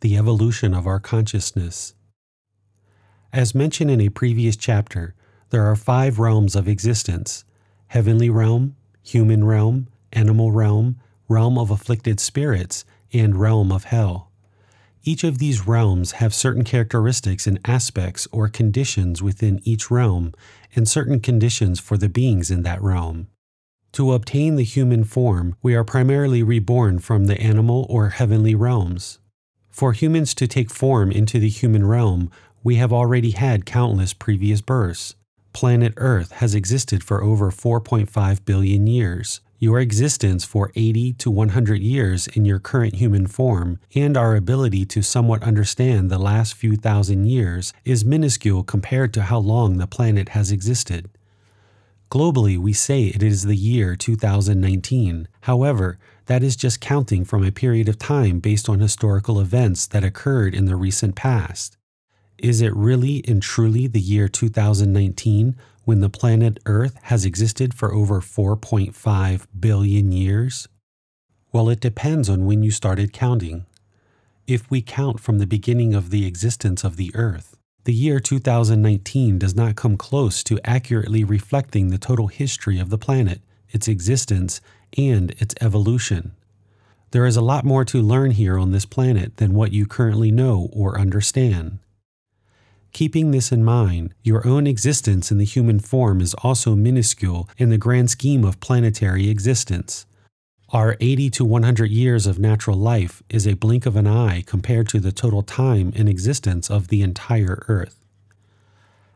The Evolution of Our Consciousness. As mentioned in a previous chapter, there are 5 realms of existence: heavenly realm, human realm, animal realm, realm of afflicted spirits, and realm of hell. Each of these realms have certain characteristics and aspects or conditions within each realm, and certain conditions for the beings in that realm. To obtain the human form, we are primarily reborn from the animal or heavenly realms. For humans to take form into the human realm, we have already had countless previous births. Planet Earth has existed for over 4.5 billion years. Your existence for 80 to 100 years in your current human form, and our ability to somewhat understand the last few thousand years, is minuscule compared to how long the planet has existed. Globally, we say it is the year 2019. However, that is just counting from a period of time based on historical events that occurred in the recent past. Is it really and truly the year 2019 when the planet Earth has existed for over 4.5 billion years? Well, it depends on when you started counting. If we count from the beginning of the existence of the Earth, the year 2019 does not come close to accurately reflecting the total history of the planet, its existence, and its evolution. There is a lot more to learn here on this planet than what you currently know or understand. Keeping this in mind, your own existence in the human form is also minuscule in the grand scheme of planetary existence. Our 80 to 100 years of natural life is a blink of an eye compared to the total time and existence of the entire Earth.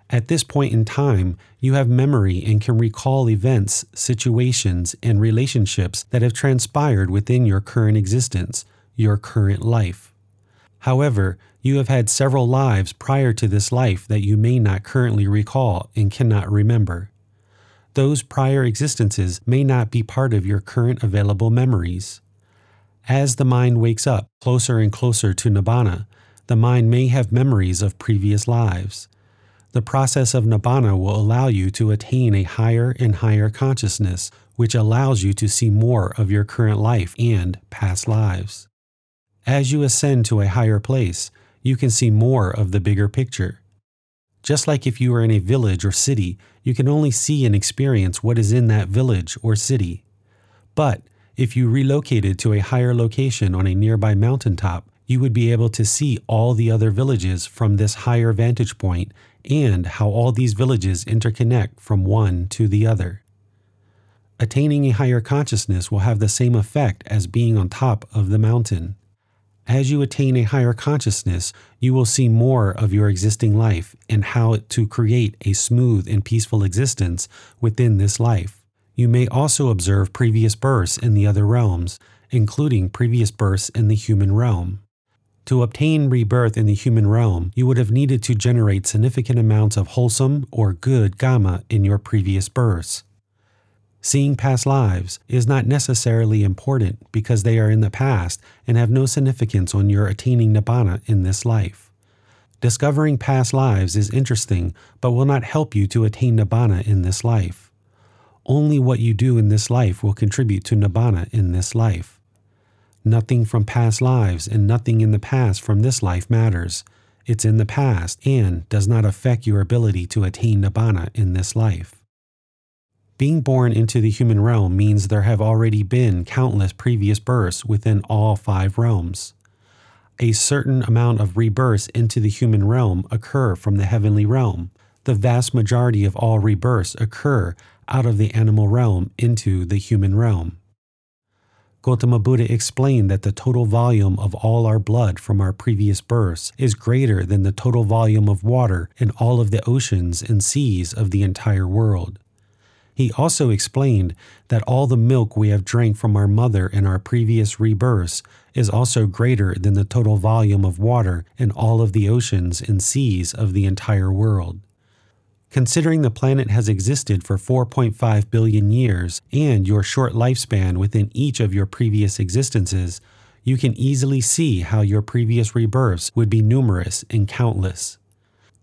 At this point in time, you have memory and can recall events, situations, and relationships that have transpired within your current existence, your current life. However, you have had several lives prior to this life that you may not currently recall and cannot remember. Those prior existences may not be part of your current available memories. As the mind wakes up closer and closer to Nibbana, the mind may have memories of previous lives. The process of Nibbana will allow you to attain a higher and higher consciousness, which allows you to see more of your current life and past lives. As you ascend to a higher place, you can see more of the bigger picture. Just like if you are in a village or city, you can only see and experience what is in that village or city. But if you relocated to a higher location on a nearby mountaintop, you would be able to see all the other villages from this higher vantage point and how all these villages interconnect from one to the other. Attaining a higher consciousness will have the same effect as being on top of the mountain. As you attain a higher consciousness, you will see more of your existing life and how to create a smooth and peaceful existence within this life. You may also observe previous births in the other realms, including previous births in the human realm. To obtain rebirth in the human realm, you would have needed to generate significant amounts of wholesome or good Kamma in your previous births. Seeing past lives is not necessarily important because they are in the past and have no significance on your attaining Nibbana in this life. Discovering past lives is interesting but will not help you to attain Nibbana in this life. Only what you do in this life will contribute to Nibbana in this life. Nothing from past lives and nothing in the past from this life matters. It's in the past and does not affect your ability to attain Nibbana in this life. Being born into the human realm means there have already been countless previous births within all 5 realms. a certain amount of rebirths into the human realm occur from the heavenly realm. The vast majority of all rebirths occur out of the animal realm into the human realm. Gautama Buddha explained that the total volume of all our blood from our previous births is greater than the total volume of water in all of the oceans and seas of the entire world. He also explained that all the milk we have drank from our mother in our previous rebirths is also greater than the total volume of water in all of the oceans and seas of the entire world. Considering the planet has existed for 4.5 billion years and your short lifespan within each of your previous existences, you can easily see how your previous rebirths would be numerous and countless.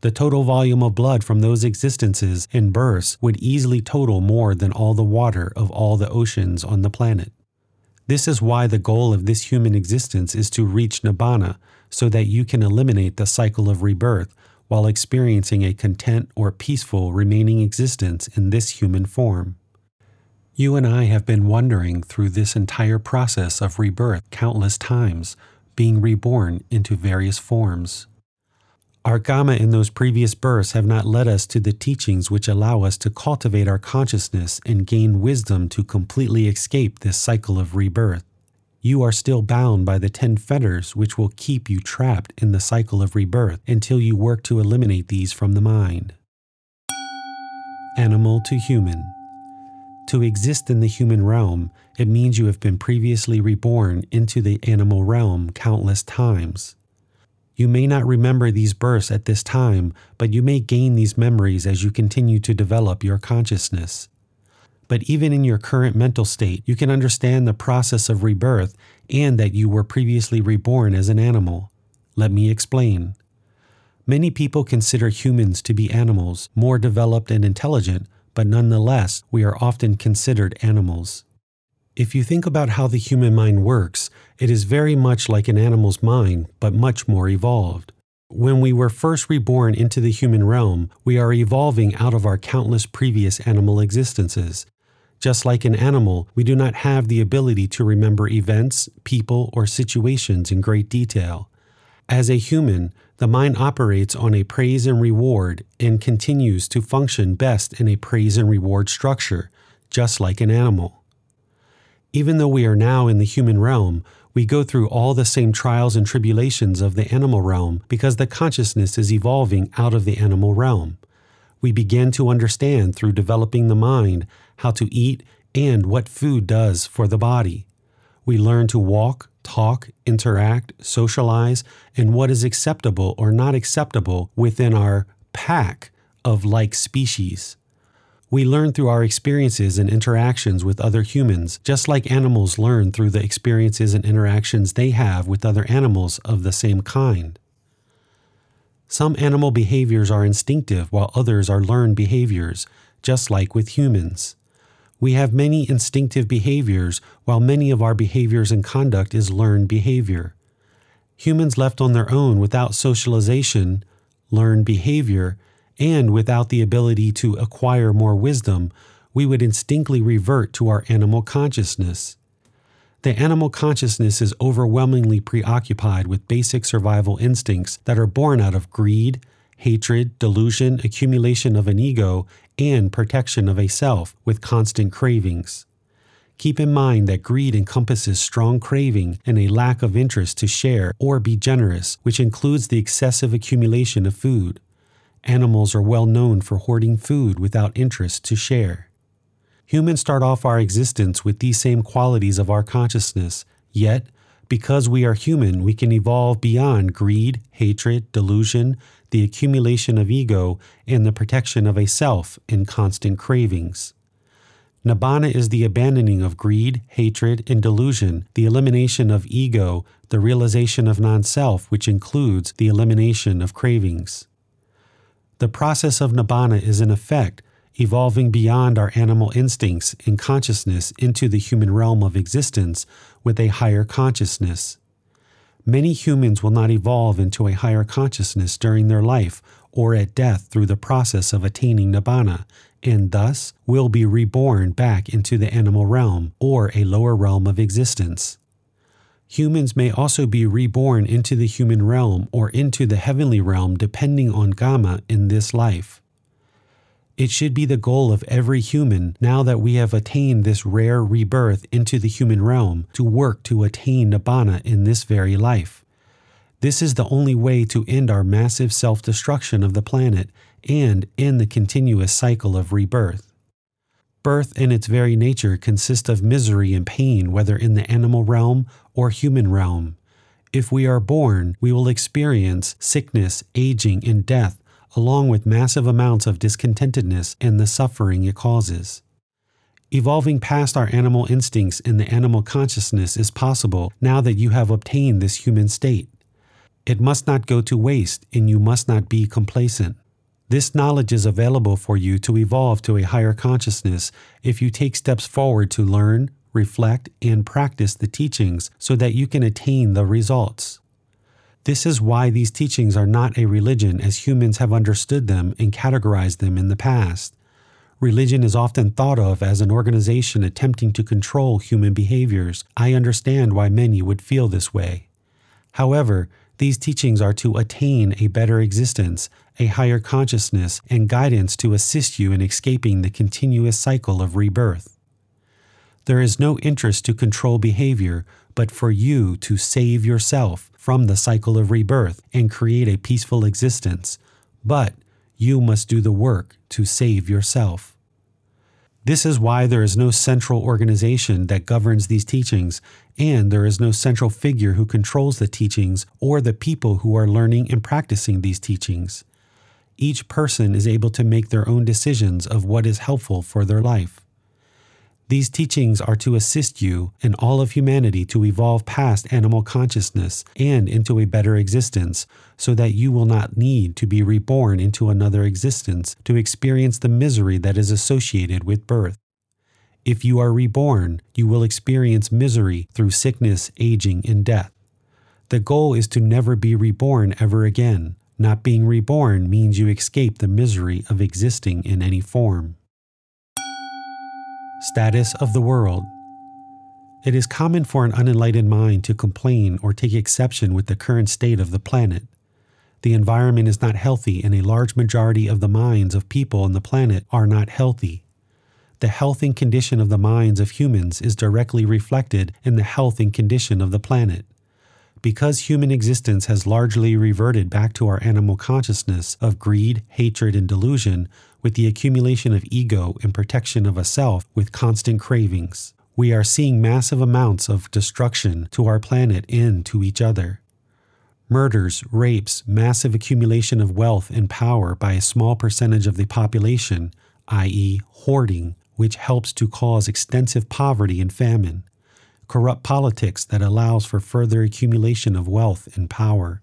The total volume of blood from those existences and births would easily total more than all the water of all the oceans on the planet. This is why the goal of this human existence is to reach Nibbana, so that you can eliminate the cycle of rebirth while experiencing a content or peaceful remaining existence in this human form. You and I have been wandering through this entire process of rebirth countless times, being reborn into various forms. Our Kamma in those previous births have not led us to the teachings which allow us to cultivate our consciousness and gain wisdom to completely escape this cycle of rebirth. You are still bound by the 10 fetters which will keep you trapped in the cycle of rebirth until you work to eliminate these from the mind. Animal to human. To exist in the human realm, it means you have been previously reborn into the animal realm countless times. You may not remember these births at this time, but you may gain these memories as you continue to develop your consciousness. But even in your current mental state, you can understand the process of rebirth and that you were previously reborn as an animal. Let me explain. Many people consider humans to be animals, more developed and intelligent, but nonetheless, we are often considered animals. If you think about how the human mind works, it is very much like an animal's mind, but much more evolved. When we were first reborn into the human realm, we are evolving out of our countless previous animal existences. Just like an animal, we do not have the ability to remember events, people, or situations in great detail. As a human, the mind operates on a praise and reward and continues to function best in a praise and reward structure, just like an animal. Even though we are now in the human realm, we go through all the same trials and tribulations of the animal realm because the consciousness is evolving out of the animal realm. We begin to understand through developing the mind how to eat and what food does for the body. We learn to walk, talk, interact, socialize, and what is acceptable or not acceptable within our pack of like species. We learn through our experiences and interactions with other humans, just like animals learn through the experiences and interactions they have with other animals of the same kind. Some animal behaviors are instinctive, while others are learned behaviors, just like with humans. We have many instinctive behaviors, while many of our behaviors and conduct is learned behavior. Humans left on their own without socialization, learned behavior, and without the ability to acquire more wisdom, we would instinctively revert to our animal consciousness. The animal consciousness is overwhelmingly preoccupied with basic survival instincts that are born out of greed, hatred, delusion, accumulation of an ego, and protection of a self with constant cravings. Keep in mind that greed encompasses strong craving and a lack of interest to share or be generous, which includes the excessive accumulation of food. Animals are well known for hoarding food without interest to share. Humans start off our existence with these same qualities of our consciousness, yet, because we are human, we can evolve beyond greed, hatred, delusion, the accumulation of ego, and the protection of a self in constant cravings. Nibbana is the abandoning of greed, hatred, and delusion, the elimination of ego, the realization of non-self, which includes the elimination of cravings. The process of Nibbana is in effect evolving beyond our animal instincts and consciousness into the human realm of existence with a higher consciousness. Many humans will not evolve into a higher consciousness during their life or at death through the process of attaining Nibbana, and thus will be reborn back into the animal realm or a lower realm of existence. Humans may also be reborn into the human realm or into the heavenly realm depending on Kamma in this life. It should be the goal of every human, now that we have attained this rare rebirth into the human realm, to work to attain Nibbana in this very life. This is the only way to end our massive self-destruction of the planet and end the continuous cycle of rebirth. Birth in its very nature consists of misery and pain, whether in the animal realm or human realm. If we are born, we will experience sickness, aging, and death, along with massive amounts of discontentedness and the suffering it causes. Evolving past our animal instincts and the animal consciousness is possible now that you have obtained this human state. It must not go to waste, and you must not be complacent. This knowledge is available for you to evolve to a higher consciousness if you take steps forward to learn, reflect, and practice the teachings so that you can attain the results. This is why these teachings are not a religion as humans have understood them and categorized them in the past. Religion is often thought of as an organization attempting to control human behaviors. I understand why many would feel this way. However, these teachings are to attain a better existence, a higher consciousness, and guidance to assist you in escaping the continuous cycle of rebirth. There is no interest to control behavior, but for you to save yourself from the cycle of rebirth and create a peaceful existence, but you must do the work to save yourself. This is why there is no central organization that governs these teachings, and there is no central figure who controls the teachings or the people who are learning and practicing these teachings. Each person is able to make their own decisions of what is helpful for their life. These teachings are to assist you and all of humanity to evolve past animal consciousness and into a better existence, so that you will not need to be reborn into another existence to experience the misery that is associated with birth. If you are reborn, you will experience misery through sickness, aging, and death. The goal is to never be reborn ever again. Not being reborn means you escape the misery of existing in any form. Status of the world. It is common for an unenlightened mind to complain or take exception with the current state of the planet. The environment is not healthy, and a large majority of the minds of people on the planet are not healthy. The health and condition of the minds of humans is directly reflected in the health and condition of the planet. Because human existence has largely reverted back to our animal consciousness of greed, hatred, and delusion, with the accumulation of ego and protection of a self with constant cravings, we are seeing massive amounts of destruction to our planet and to each other. Murders, rapes, massive accumulation of wealth and power by a small percentage of the population, i.e. hoarding, which helps to cause extensive poverty and famine. Corrupt politics that allows for further accumulation of wealth and power.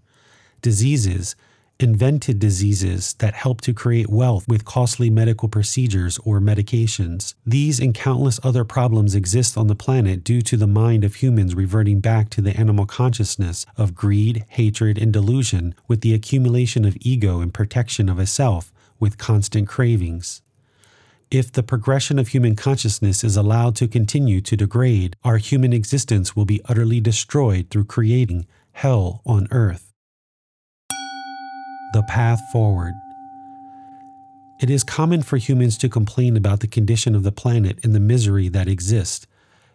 Diseases, invented diseases that help to create wealth with costly medical procedures or medications. These and countless other problems exist on the planet due to the mind of humans reverting back to the animal consciousness of greed, hatred, and delusion, with the accumulation of ego and protection of a self with constant cravings. If the progression of human consciousness is allowed to continue to degrade, our human existence will be utterly destroyed through creating hell on earth. The path forward. It is common for humans to complain about the condition of the planet and the misery that exists.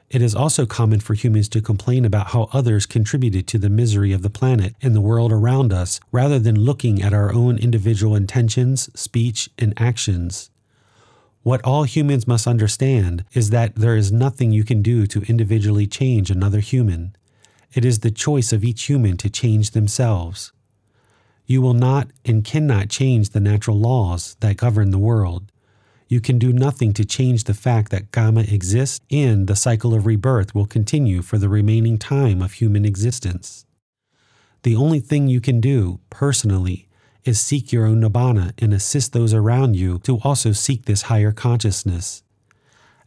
It is also common for humans to complain about how others contributed to the misery of the planet and the world around us, rather than looking at our own individual intentions, speech, and actions. What all humans must understand is that there is nothing you can do to individually change another human. It is the choice of each human to change themselves. You will not and cannot change the natural laws that govern the world. You can do nothing to change the fact that Kamma exists, and the cycle of rebirth will continue for the remaining time of human existence. The only thing you can do, personally, is seek your own Nibbana and assist those around you to also seek this higher consciousness.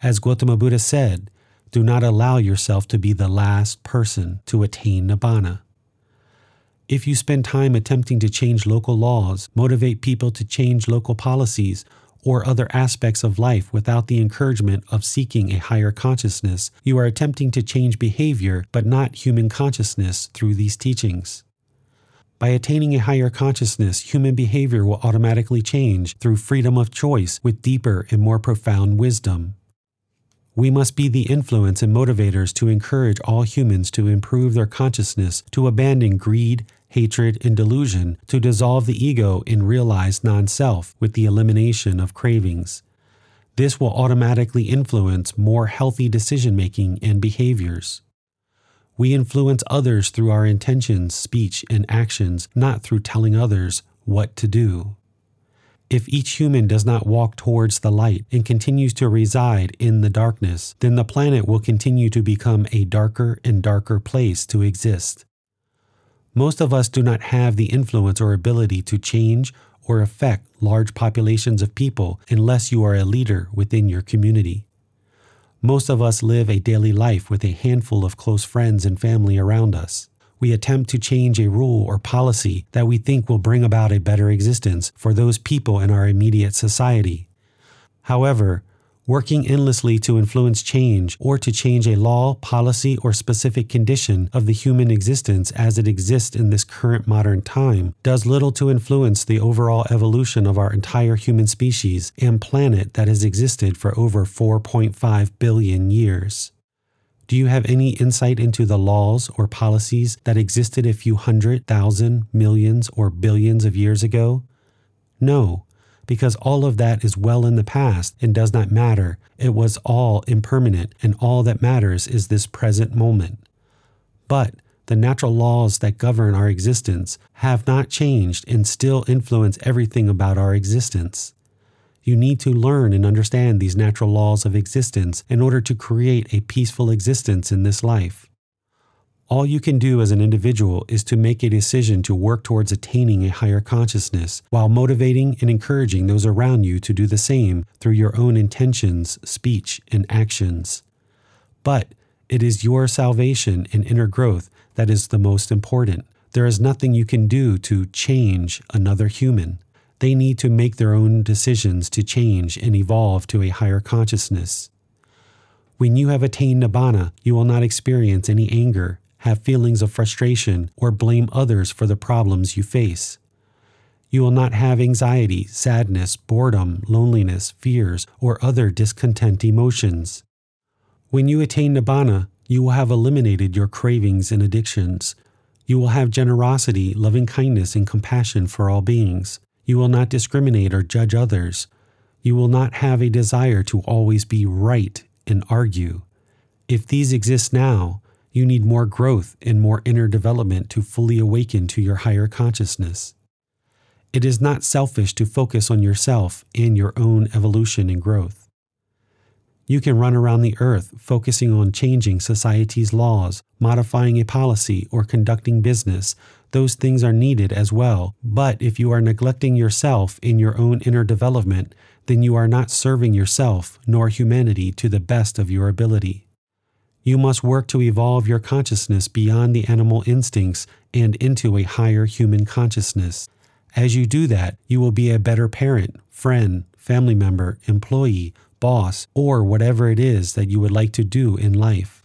As Gautama Buddha said, do not allow yourself to be the last person to attain Nibbana. If you spend time attempting to change local laws, motivate people to change local policies, or other aspects of life without the encouragement of seeking a higher consciousness. You are attempting to change behavior, but not human consciousness through these teachings. By attaining a higher consciousness, human behavior will automatically change through freedom of choice with deeper and more profound wisdom. We must be the influence and motivators to encourage all humans to improve their consciousness, to abandon greed, hatred, and delusion, to dissolve the ego and realize non-self with the elimination of cravings. This will automatically influence more healthy decision-making and behaviors. We influence others through our intentions, speech, and actions, not through telling others what to do. If each human does not walk towards the light and continues to reside in the darkness, then the planet will continue to become a darker and darker place to exist. Most of us do not have the influence or ability to change or affect large populations of people unless you are a leader within your community. Most of us live a daily life with a handful of close friends and family around us. We attempt to change a rule or policy that we think will bring about a better existence for those people in our immediate society. However, working endlessly to influence change or to change a law, policy, or specific condition of the human existence as it exists in this current modern time does little to influence the overall evolution of our entire human species and planet that has existed for over 4.5 billion years. Do you have any insight into the laws or policies that existed a few hundred, thousand, millions, or billions of years ago? No, because all of that is well in the past and does not matter. It was all impermanent, and all that matters is this present moment. But the natural laws that govern our existence have not changed and still influence everything about our existence. You need to learn and understand these natural laws of existence in order to create a peaceful existence in this life. All you can do as an individual is to make a decision to work towards attaining a higher consciousness while motivating and encouraging those around you to do the same through your own intentions, speech, and actions. But it is your salvation and inner growth that is the most important. There is nothing you can do to change another human. They need to make their own decisions to change and evolve to a higher consciousness. When you have attained Nibbana, you will not experience any anger, have feelings of frustration, or blame others for the problems you face. You will not have anxiety, sadness, boredom, loneliness, fears, or other discontent emotions. When you attain Nibbana, you will have eliminated your cravings and addictions. You will have generosity, loving kindness, and compassion for all beings. You will not discriminate or judge others. You will not have a desire to always be right and argue. If these exist now, you need more growth and more inner development to fully awaken to your higher consciousness. It is not selfish to focus on yourself and your own evolution and growth. You can run around the earth focusing on changing society's laws, modifying a policy, or conducting business. Those things are needed as well, but if you are neglecting yourself in your own inner development, then you are not serving yourself nor humanity to the best of your ability. You must work to evolve your consciousness beyond the animal instincts and into a higher human consciousness. As you do that, you will be a better parent, friend, family member, employee, boss, or whatever it is that you would like to do in life.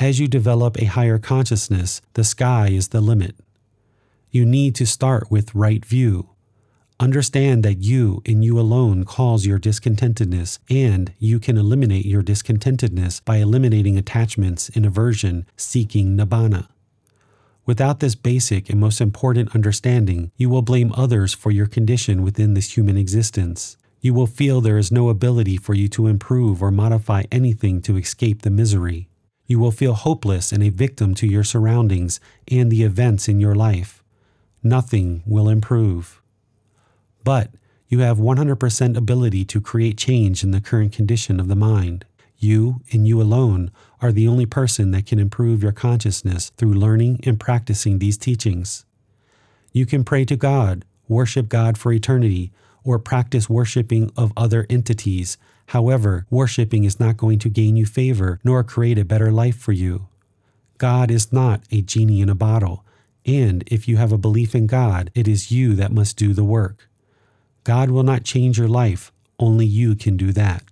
As you develop a higher consciousness, the sky is the limit. You need to start with right view. Understand that you and you alone cause your discontentedness, and you can eliminate your discontentedness by eliminating attachments and aversion, seeking Nibbana. Without this basic and most important understanding, you will blame others for your condition within this human existence. You will feel there is no ability for you to improve or modify anything to escape the misery. You will feel hopeless and a victim to your surroundings and the events in your life. Nothing will improve. But you have 100% ability to create change in the current condition of the mind. You, and you alone, are the only person that can improve your consciousness through learning and practicing these teachings. You can pray to God, worship God for eternity, or practice worshiping of other entities. However, worshiping is not going to gain you favor nor create a better life for you. God is not a genie in a bottle, and if you have a belief in God, it is you that must do the work. God will not change your life. Only you can do that.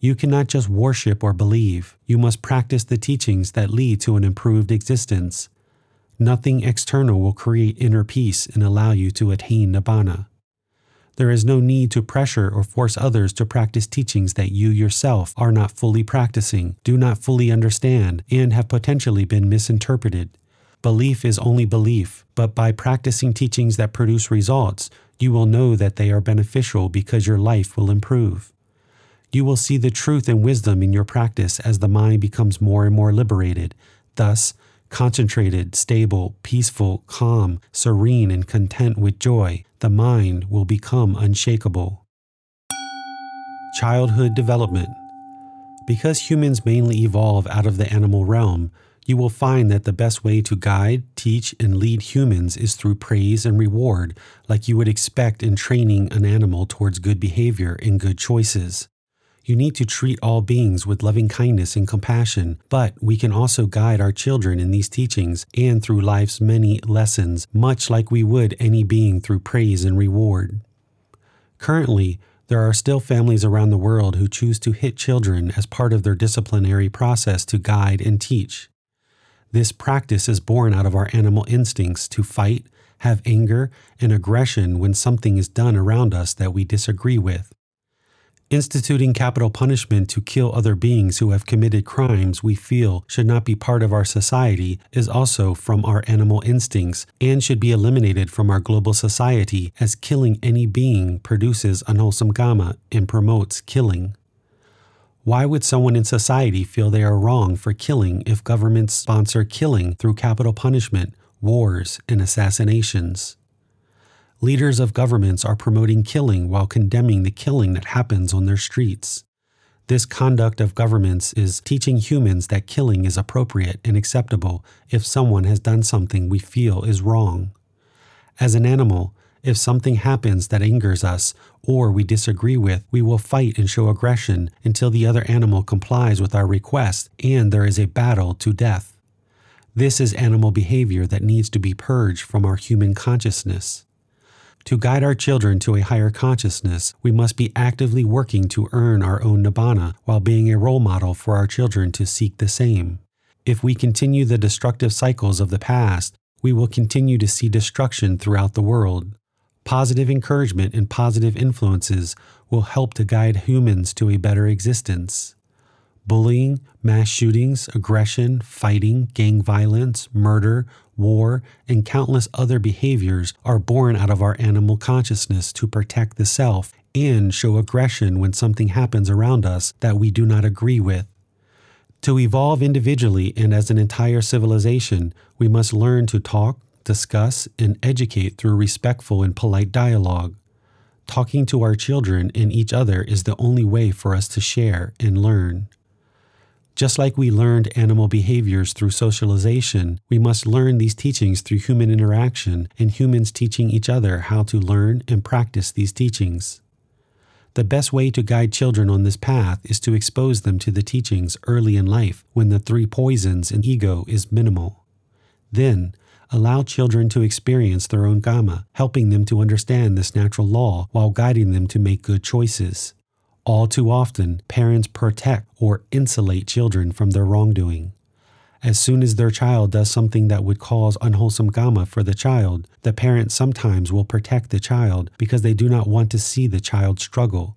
You cannot just worship or believe. You must practice the teachings that lead to an improved existence. Nothing external will create inner peace and allow you to attain Nibbana. There is no need to pressure or force others to practice teachings that you yourself are not fully practicing, do not fully understand, and have potentially been misinterpreted. Belief is only belief, but by practicing teachings that produce results, you will know that they are beneficial because your life will improve. You will see the truth and wisdom in your practice as the mind becomes more and more liberated, thus concentrated, stable, peaceful, calm, serene, and content with joy. The mind will become unshakable. Childhood development. Because humans mainly evolve out of the animal realm, you will find that the best way to guide, teach, and lead humans is through praise and reward, like you would expect in training an animal towards good behavior and good choices. You need to treat all beings with loving kindness and compassion, but we can also guide our children in these teachings and through life's many lessons, much like we would any being through praise and reward. Currently, there are still families around the world who choose to hit children as part of their disciplinary process to guide and teach. This practice is born out of our animal instincts to fight, have anger, and aggression when something is done around us that we disagree with. Instituting capital punishment to kill other beings who have committed crimes we feel should not be part of our society is also from our animal instincts and should be eliminated from our global society, as killing any being produces unwholesome karma and promotes killing. Why would someone in society feel they are wrong for killing if governments sponsor killing through capital punishment, wars, and assassinations? Leaders of governments are promoting killing while condemning the killing that happens on their streets. This conduct of governments is teaching humans that killing is appropriate and acceptable if someone has done something we feel is wrong. As an animal, if something happens that angers us or we disagree with, we will fight and show aggression until the other animal complies with our request and there is a battle to death. This is animal behavior that needs to be purged from our human consciousness. To guide our children to a higher consciousness, we must be actively working to earn our own Nibbana while being a role model for our children to seek the same. If we continue the destructive cycles of the past, we will continue to see destruction throughout the world. Positive encouragement and positive influences will help to guide humans to a better existence. Bullying, mass shootings, aggression, fighting, gang violence, murder, war, and countless other behaviors are born out of our animal consciousness to protect the self and show aggression when something happens around us that we do not agree with. To evolve individually and as an entire civilization, we must learn to talk, discuss, and educate through respectful and polite dialogue. Talking to our children and each other is the only way for us to share and learn. Just like we learned animal behaviors through socialization, we must learn these teachings through human interaction and humans teaching each other how to learn and practice these teachings. The best way to guide children on this path is to expose them to the teachings early in life when the three poisons in ego is minimal. Then, allow children to experience their own Kamma, helping them to understand this natural law while guiding them to make good choices. All too often, parents protect or insulate children from their wrongdoing. As soon as their child does something that would cause unwholesome karma for the child, the parents sometimes will protect the child because they do not want to see the child struggle.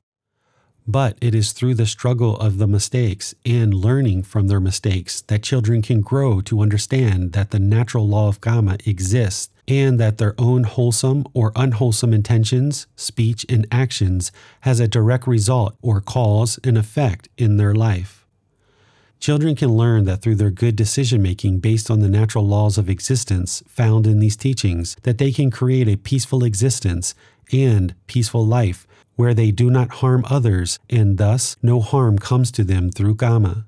But it is through the struggle of the mistakes and learning from their mistakes that children can grow to understand that the natural law of karma exists, and that their own wholesome or unwholesome intentions, speech, and actions has a direct result or cause and effect in their life. Children can learn that through their good decision-making based on the natural laws of existence found in these teachings, that they can create a peaceful existence and peaceful life where they do not harm others and thus no harm comes to them through Kamma.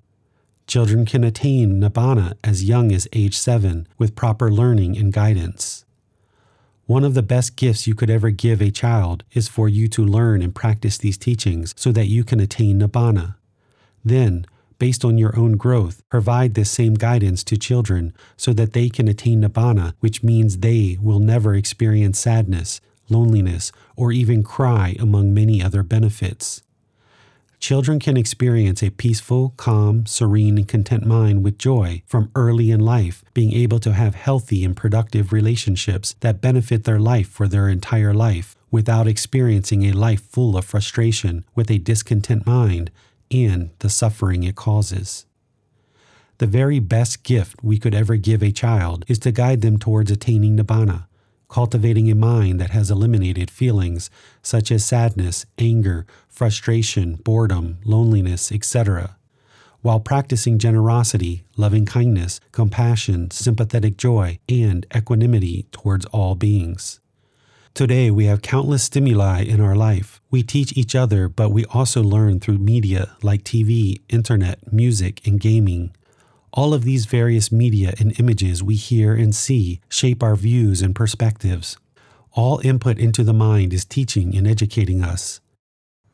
Children can attain Nibbana as young as age 7 with proper learning and guidance. One of the best gifts you could ever give a child is for you to learn and practice these teachings so that you can attain Nibbana. Then, based on your own growth, provide this same guidance to children so that they can attain Nibbana, which means they will never experience sadness, loneliness, or even cry, among many other benefits. Children can experience a peaceful, calm, serene, and content mind with joy from early in life, being able to have healthy and productive relationships that benefit their life for their entire life, without experiencing a life full of frustration with a discontent mind and the suffering it causes. The very best gift we could ever give a child is to guide them towards attaining Nibbana, cultivating a mind that has eliminated feelings such as sadness, anger, frustration, boredom, loneliness, etc., while practicing generosity, loving-kindness, compassion, sympathetic joy, and equanimity towards all beings. Today, we have countless stimuli in our life. We teach each other, but we also learn through media like TV, internet, music, and gaming. All of these various media and images we hear and see shape our views and perspectives. All input into the mind is teaching and educating us.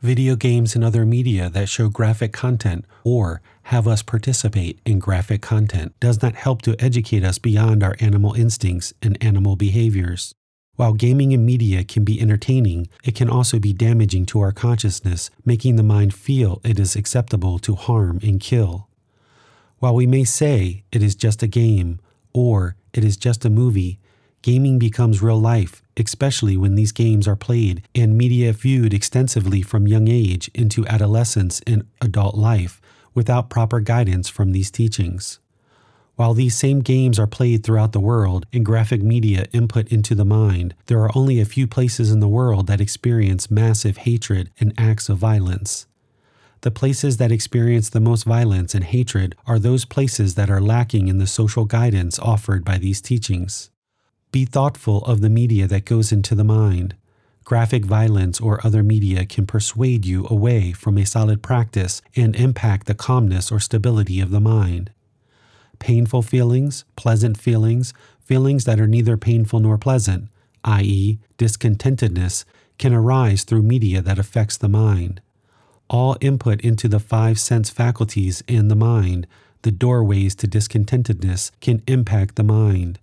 Video games and other media that show graphic content or have us participate in graphic content does not help to educate us beyond our animal instincts and animal behaviors. While gaming and media can be entertaining, it can also be damaging to our consciousness, making the mind feel it is acceptable to harm and kill. While we may say it is just a game or it is just a movie, gaming becomes real life, especially when these games are played and media viewed extensively from young age into adolescence and adult life without proper guidance from these teachings. While these same games are played throughout the world and graphic media input into the mind, there are only a few places in the world that experience massive hatred and acts of violence. The places that experience the most violence and hatred are those places that are lacking in the social guidance offered by these teachings. Be thoughtful of the media that goes into the mind. Graphic violence or other media can persuade you away from a solid practice and impact the calmness or stability of the mind. Painful feelings, pleasant feelings, feelings that are neither painful nor pleasant, i.e., discontentedness, can arise through media that affects the mind. All input into the five sense faculties and the mind, the doorways to discontentedness, can impact the mind.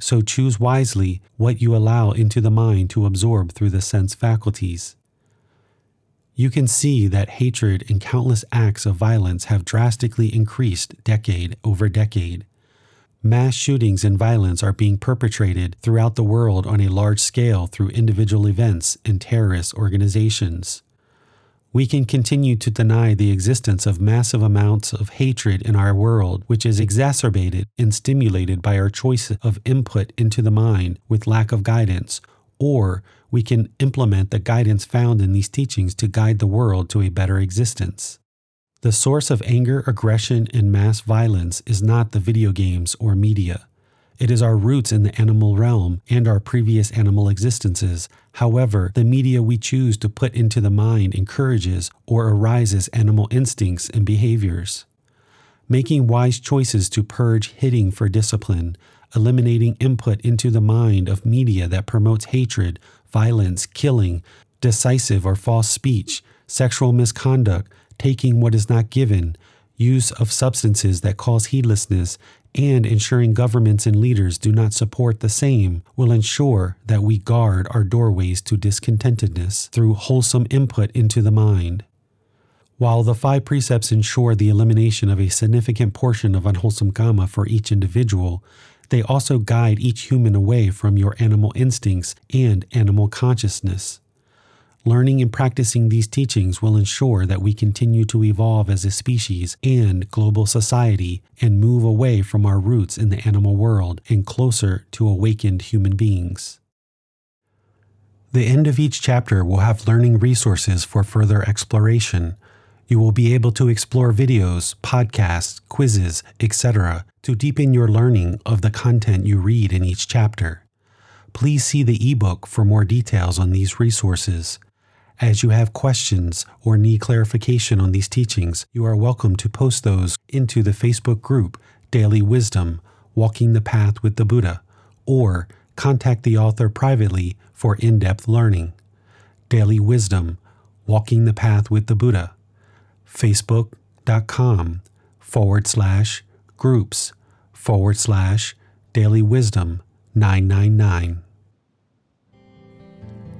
So choose wisely what you allow into the mind to absorb through the sense faculties. You can see that hatred and countless acts of violence have drastically increased decade over decade. Mass shootings and violence are being perpetrated throughout the world on a large scale through individual events and terrorist organizations. We can continue to deny the existence of massive amounts of hatred in our world, which is exacerbated and stimulated by our choice of input into the mind with lack of guidance, or we can implement the guidance found in these teachings to guide the world to a better existence. The source of anger, aggression, and mass violence is not the video games or media. It is our roots in the animal realm and our previous animal existences. However, the media we choose to put into the mind encourages or arises animal instincts and behaviors. Making wise choices to purge hitting for discipline, eliminating input into the mind of media that promotes hatred, violence, killing, decisive or false speech, sexual misconduct, taking what is not given, use of substances that cause heedlessness, and ensuring governments and leaders do not support the same will ensure that we guard our doorways to discontentedness through wholesome input into the mind. While the five precepts ensure the elimination of a significant portion of unwholesome kamma for each individual, they also guide each human away from your animal instincts and animal consciousness. Learning and practicing these teachings will ensure that we continue to evolve as a species and global society and move away from our roots in the animal world and closer to awakened human beings. The end of each chapter will have learning resources for further exploration. You will be able to explore videos, podcasts, quizzes, etc. to deepen your learning of the content you read in each chapter. Please see the ebook for more details on these resources. As you have questions or need clarification on these teachings, you are welcome to post those into the Facebook group Daily Wisdom, Walking the Path with the Buddha, or contact the author privately for in-depth learning. Daily Wisdom, Walking the Path with the Buddha. facebook.com/groups/Daily Wisdom 999